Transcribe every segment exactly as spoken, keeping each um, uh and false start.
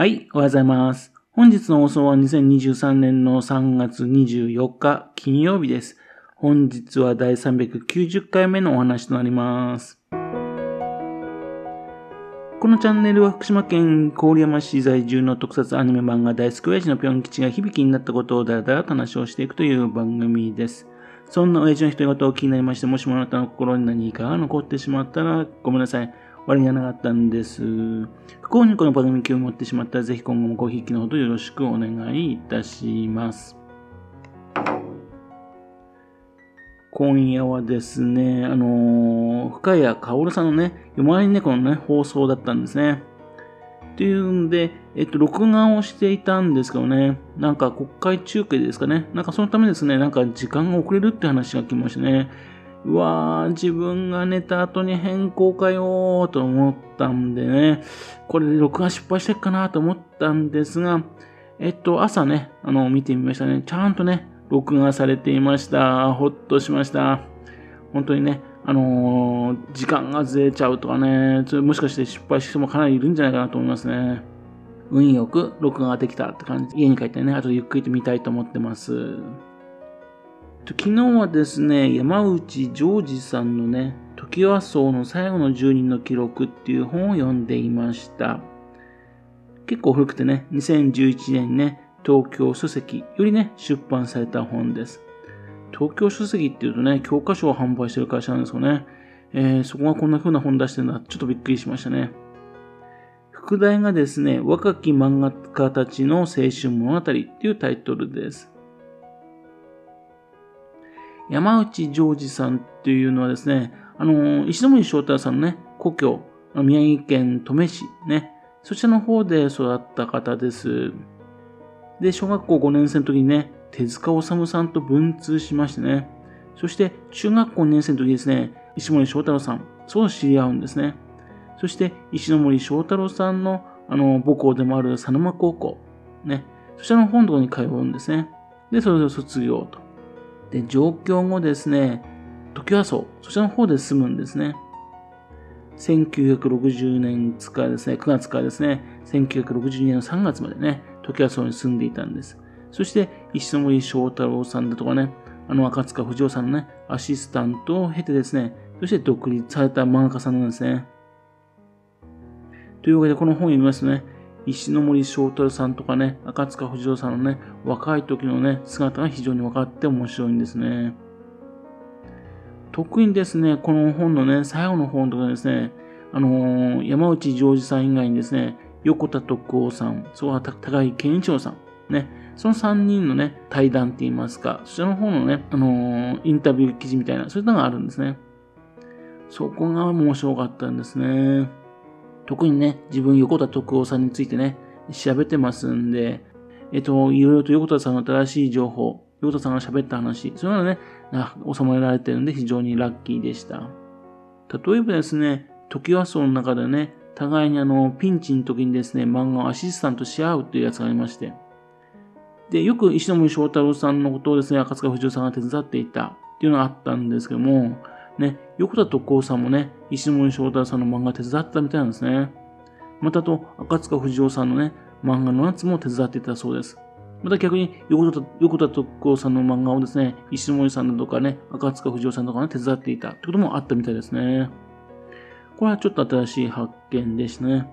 はい、おはようございます。本日の放送はにせんにじゅうさんねんのさんがつにじゅうよっか金曜日です。本日は第さんびゃくきゅうじゅっかいめのお話となります。このチャンネルは福島県郡山市在住の特撮アニメ漫画大好き親父のぴょん吉が響きになったことをだらだらと話をしていくという番組です。そんな親父の独り言を気になりまして、もしもあなたの心に何かが残ってしまったらごめんなさい。割にはなかったんです。不幸にこの番組興味を持ってしまったら、ぜひ今後もごひいきのほどよろしくお願いいたします。今夜はですね、あのー、深谷薫さんのね、夜回り猫のね、放送だったんですね。というんで、えっと、録画をしていたんですけどね、なんか国会中継ですかね、なんかそのためですね、なんか時間が遅れるって話が来ましたね。うわー、自分が寝た後に変更かよーと思ったんでね、これで録画失敗してっかなと思ったんですが、えっと、朝ね、あの、見てみましたね。ちゃんとね、録画されていました。ほっとしました。本当にね、あのー、時間がずれちゃうとかね、もしかして失敗してもかなりいるんじゃないかなと思いますね。運よく録画ができたって感じ。家に帰ってね、あとゆっくりと見たいと思ってます。昨日はですね、山内ジョージさんのね、トキワ荘の最後のじゅうにんの記録っていう本を読んでいました。結構古くてね、にせんじゅういちねんにね、東京書籍よりね、出版された本です。東京書籍っていうとね、教科書を販売してる会社なんですよね。えー、そこがこんな風な本出してるのはちょっとびっくりしましたね。副題がですね、若き漫画家たちの青春物語っていうタイトルです。山内ジョージさんっていうのはですね、あの、石森章太さんのね、故郷、宮城県登米市ね、そちらの方で育った方です。で、小学校ごねんせいの時にね、手塚治虫さんと文通しましてね、そして中学校にねんせいの時にですね、石森章太郎さん、そう知り合うんですね。そして石森章太郎さんの、あの、母校でもある佐沼高校、ね、そちらの本堂に通うんですね。で、それで卒業と。で、上京後ですね、トキワ荘、そちらの方で住むんですね。せんきゅうひゃくろくじゅうねんからですね、くがつからですね、せんきゅうひゃくろくじゅうにねんのさんがつまでね、トキワ荘に住んでいたんです。そして、石森章太郎さんだとかね、あの赤塚不二夫さんのね、アシスタントを経てですね、そして独立された漫画家さんなんですね。というわけで、この本を読みますとね、石森章太郎さんとかね、赤塚不二夫さんのね、若い時のね、姿が非常に分かって面白いんですね。特にですね、この本のね、最後の本とかですね、あのー、山内ジョージさん以外にですね、横田徳夫さん、そこは高木健一郎さん、ね、そのさんにんのね、対談って言いますか、そちらの方のね、あのー、インタビュー記事みたいな、そういうのがあるんですね。そこが面白かったんですね。特にね、自分、横田徳夫さんについてね、調べてますんで、えっと、いろいろと横田さんの新しい情報、横田さんが喋った話、そういうのがね、収められてるんで、非常にラッキーでした。例えばですね、トキワ荘の中でね、互いにあの、ピンチの時にですね、漫画をアシスタントし合うっていうやつがありまして、で、よく石森章太郎さんのことをですね、赤塚不二夫さんが手伝っていたっていうのがあったんですけども、ね、横田徳夫さんもね、石森章太郎さんの漫画を手伝ってたみたいなんですね。またと、赤塚不二夫さんのね、漫画のやつも手伝っていたそうです。また逆に横田、横田徳夫さんの漫画をですね、石森さんとかね、赤塚不二夫さんとかね、手伝っていたってこともあったみたいですね。これはちょっと新しい発見でしたね。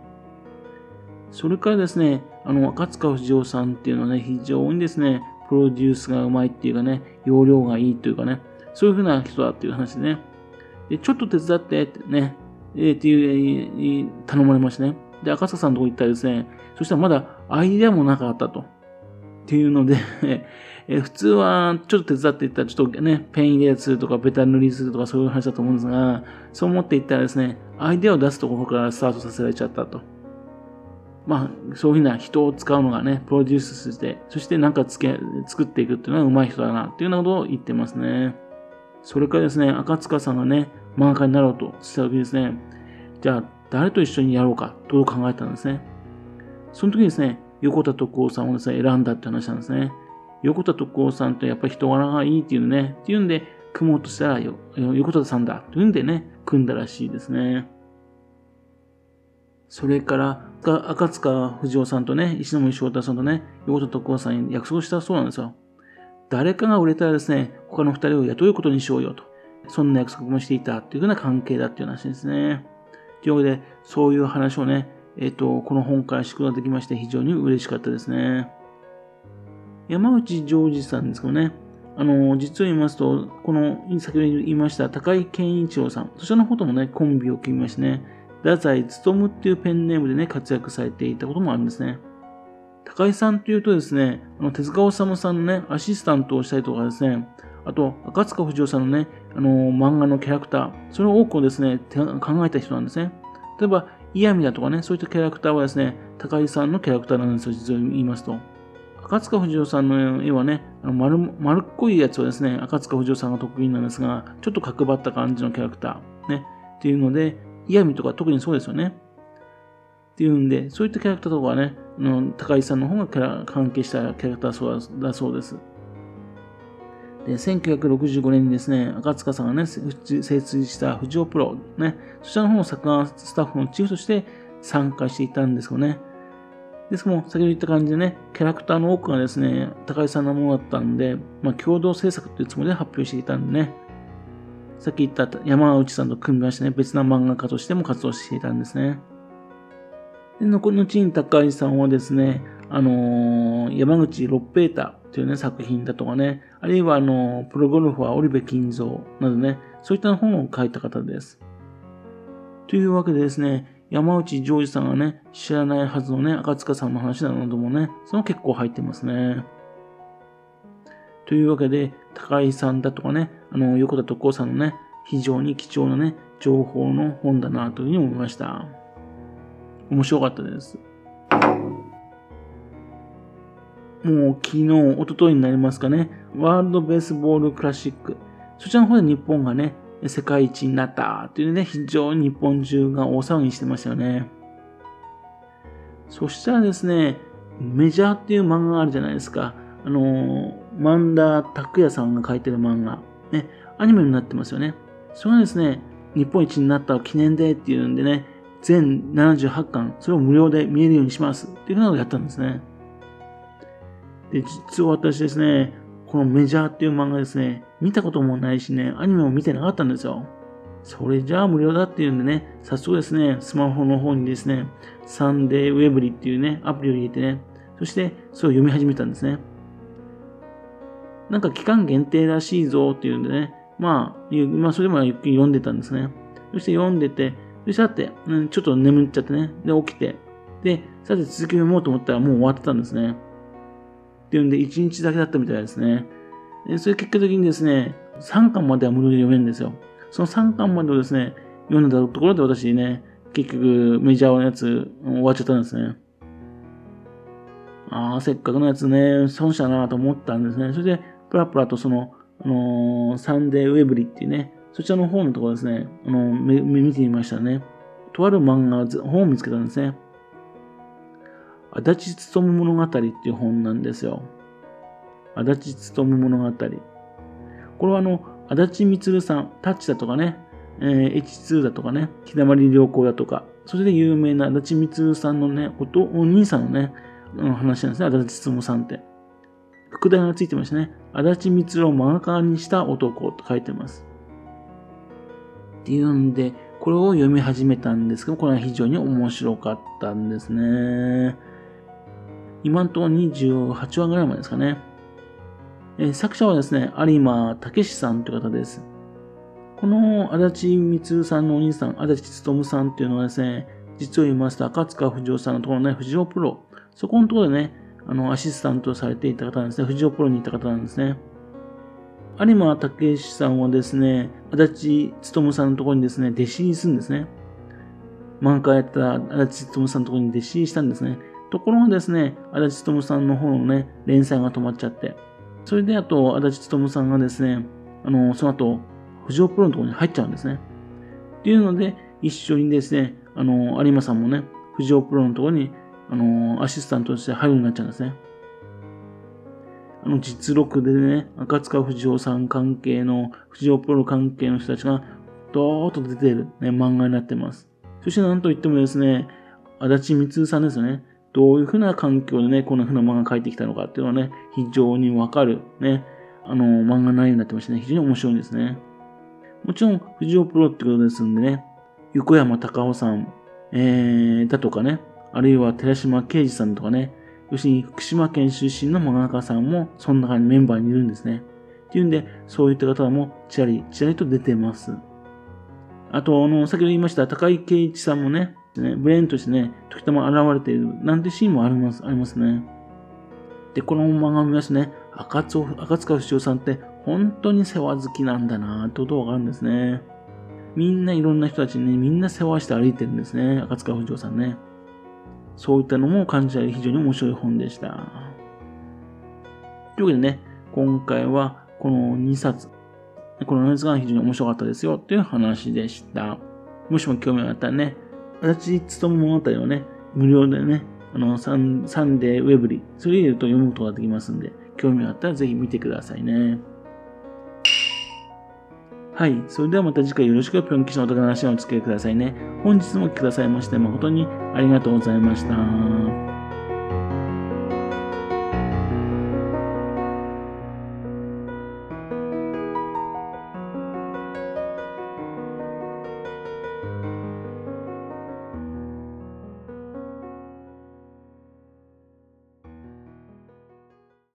それからですね、あの、赤塚不二夫さんっていうのはね、非常にですね、プロデュースがうまいっていうかね、容量がいいというかね、そういう風な人だっていう話でね。で、ちょっと手伝ってってね、えー、っていう、頼まれましたね。で、赤塚さんのとこ行ったらですね、そしたらまだアイデアもなかったと。っていうので、えー、普通はちょっと手伝っていったら、ちょっとね、ペン入れするとか、ベタ塗りするとか、そういう話だと思うんですが、そう思っていったらですね、アイデアを出すところからスタートさせられちゃったと。まあ、そういう風な人を使うのがね、プロデュースして、そしてなんかつけ、作っていくっていうのは上手い人だな、っていうようなことを言ってますね。それからですね、赤塚さんがね、漫画家になろうとしたわけですね。じゃあ、誰と一緒にやろうかと考えたんですね。その時にですね、横田徳夫さんをですね、選んだって話なんですね。横田徳夫さんとやっぱり人柄がいいっていうね、っていうんで、組もうとしたらよ、横田さんだっていうんでね、組んだらしいですね。それから赤塚不二夫さんとね、石森章太さんとね、横田徳夫さんに約束したそうなんですよ。誰かが売れたらですね、他のふたりを雇うことにしようよと。そんな約束もしていたというふうな関係だっていう話ですね。というわけで、そういう話をね、えっと、この本から知ることができまして、非常に嬉しかったですね。山内譲二さんですけどね、あの、実を言いますと、この、先ほど言いました、高井健一郎さん、そちらの方ともね、コンビを組みましてね、太宰治っていうペンネームでね、活躍されていたこともあるんですね。高井さんというとですね、あの手塚治虫さんのね、アシスタントをしたりとかですね、あと、赤塚不二夫さんのね、あのー、漫画のキャラクター、それを多くをですね、考えた人なんですね。例えば、イヤミだとかね、そういったキャラクターはですね、高井さんのキャラクターなんですよ、実を言いますと。赤塚不二夫さんの絵はね、あの 丸, 丸っこいやつはですね、赤塚不二夫さんが得意なんですが、ちょっと角張った感じのキャラクター、ね、っていうので、イヤミとか特にそうですよね。っていうんで、そういったキャラクターとかはね、高井さんの方がキャラ関係したキャラクターだそうです。で、せんきゅうひゃくろくじゅうごねんにですね、赤塚さんがね、設立した不二夫プロ、ね、そちらの方の作画スタッフのチーフとして参加していたんですよね。ですけども、先ほど言った感じでね、キャラクターの多くがですね、高井さんのものだったんで、まあ、共同制作というつもりで発表していたんでね、さっき言った山内さんと組みましてね、別な漫画家としても活動していたんですね。で、後に高井さんはですね、あのー、山口六平太というね、作品だとかね、あるいはあのー、プロゴルファー織部金蔵などね、そういった本を書いた方です。というわけでですね、山内譲二さんがね、知らないはずのね、赤塚さんの話などもね、その結構入ってますね。というわけで、高井さんだとかね、あのー、横田徳夫さんのね、非常に貴重なね、情報の本だなというふうに思いました。面白かったです。もう昨日、一昨日になりますかね、ワールドベースボールクラシック。そちらの方で日本がね、世界一になったというね、非常に日本中が大騒ぎしてましたよね。そしたらですね、メジャーっていう漫画あるじゃないですか。あの、萬田拓也さんが書いてる漫画。ね、アニメになってますよね。それがですね、日本一になった記念でっていうんでね、全ななじゅうはちかん、それを無料で見えるようにしますっていうのをやったんですね。で、実は私ですね、このメジャーっていう漫画ですね、見たこともないしね、アニメも見てなかったんですよ。それじゃあ無料だっていうんでね、早速ですね、スマホの方にですね、サンデーウェブリっていうね、アプリを入れてね、そしてそれを読み始めたんですね。なんか期間限定らしいぞっていうんでね、まあ、まあ、それでもゆっくり読んでたんですね。そして読んでて、で、さて、ちょっと眠っちゃってね。で、起きて。で、さて続きを読もうと思ったらもう終わってたんですね。っていうんで、いちにちだけだったみたいですね。で、それ結果的にですね、さんかんまでは無料で読めるんですよ。そのさんかんまでをですね、読んだところで私ね、結局メジャーのやつ終わっちゃったんですね。ああ、せっかくのやつね、損したなと思ったんですね。それで、プラプラとその、あのー、サンデーウェブリっていうね、そちらの方のところですね、あの、め、見てみましたね。とある漫画、本を見つけたんですね。足立つとむ物語っていう本なんですよ。足立つとむ物語。これはあの、足立みつるさん、タッチだとかね、えー、エイチツー だとかね、ひだまり良好だとか、それで有名な足立みつるさんのね、おと、お兄さんのね、の話なんですね、足立つとむさんって。副題がついてましたね。足立みつるを漫画家にした男と書いてます。っていうんで、これを読み始めたんですけど、これは非常に面白かったんですね。今のところにじゅうはちわぐらいまでですかね。え、作者はですね、有馬武さんという方です。この足立光さんのお兄さん、足立勉さんっていうのはですね、実を言いますと、赤塚不二夫さんのところのね、不二夫プロ、そこのところでね、あの、アシスタントされていた方なんですね、不二夫プロにいた方なんですね。有馬武さんはですね、足立勉さんのところにですね、弟子にするんですね。漫画家やった足立勉さんのところに弟子にしたんですね。ところがですね、足立勉さんの方のね、連載が止まっちゃって。それであと、足立勉さんがですね、あの、その後、不二夫プロのところに入っちゃうんですね。っていうので、一緒にですね、あの、有馬さんもね、不二夫プロのところに、あの、アシスタントとして入るようになっちゃうんですね。あの、実録でね、赤塚不二夫さん関係の、不二夫プロ関係の人たちが、どーっと出てる、ね、漫画になってます。そしてなんといってもですね、足立光雄さんですね。どういうふうな環境でね、こんなふうな漫画描いてきたのかっていうのはね、非常にわかるね、あの、漫画内容になってましてね、非常に面白いんですね。もちろん、藤尾プロってことですんでね、横山貴穂さん、えー、だとかね、あるいは寺島啓二さんとかね、要するに福島県出身の漫画家さんも、その中にメンバーにいるんですね。っていうんで、そういった方もちらりちらりと出てます。あと、あの、先ほど言いました、高井圭一さんもね、ブレーンとしてね、時たま現れている、なんてシーンもあります、ありますね。で、この漫画を見ますとね、赤塚不二夫さんって、本当に世話好きなんだなぁ、ってことがわかるんですね。みんないろんな人たちにね、みんな世話して歩いてるんですね、赤塚不二夫さんね。そういったのも感じられる非常に面白い本でした。というわけでね、今回はこのにさつ、このにさつが非常に面白かったですよという話でした。もしも興味があったらね、足立勉物語をね、無料でね、あのサン、サンデーウェブリー、それ入れると読むことができますんで、興味があったらぜひ見てくださいね。はい、それではまた次回よろしくぴょん吉のお得な話をお付き合いくださいね。本日もお聞きくださいまして誠にありがとうございました。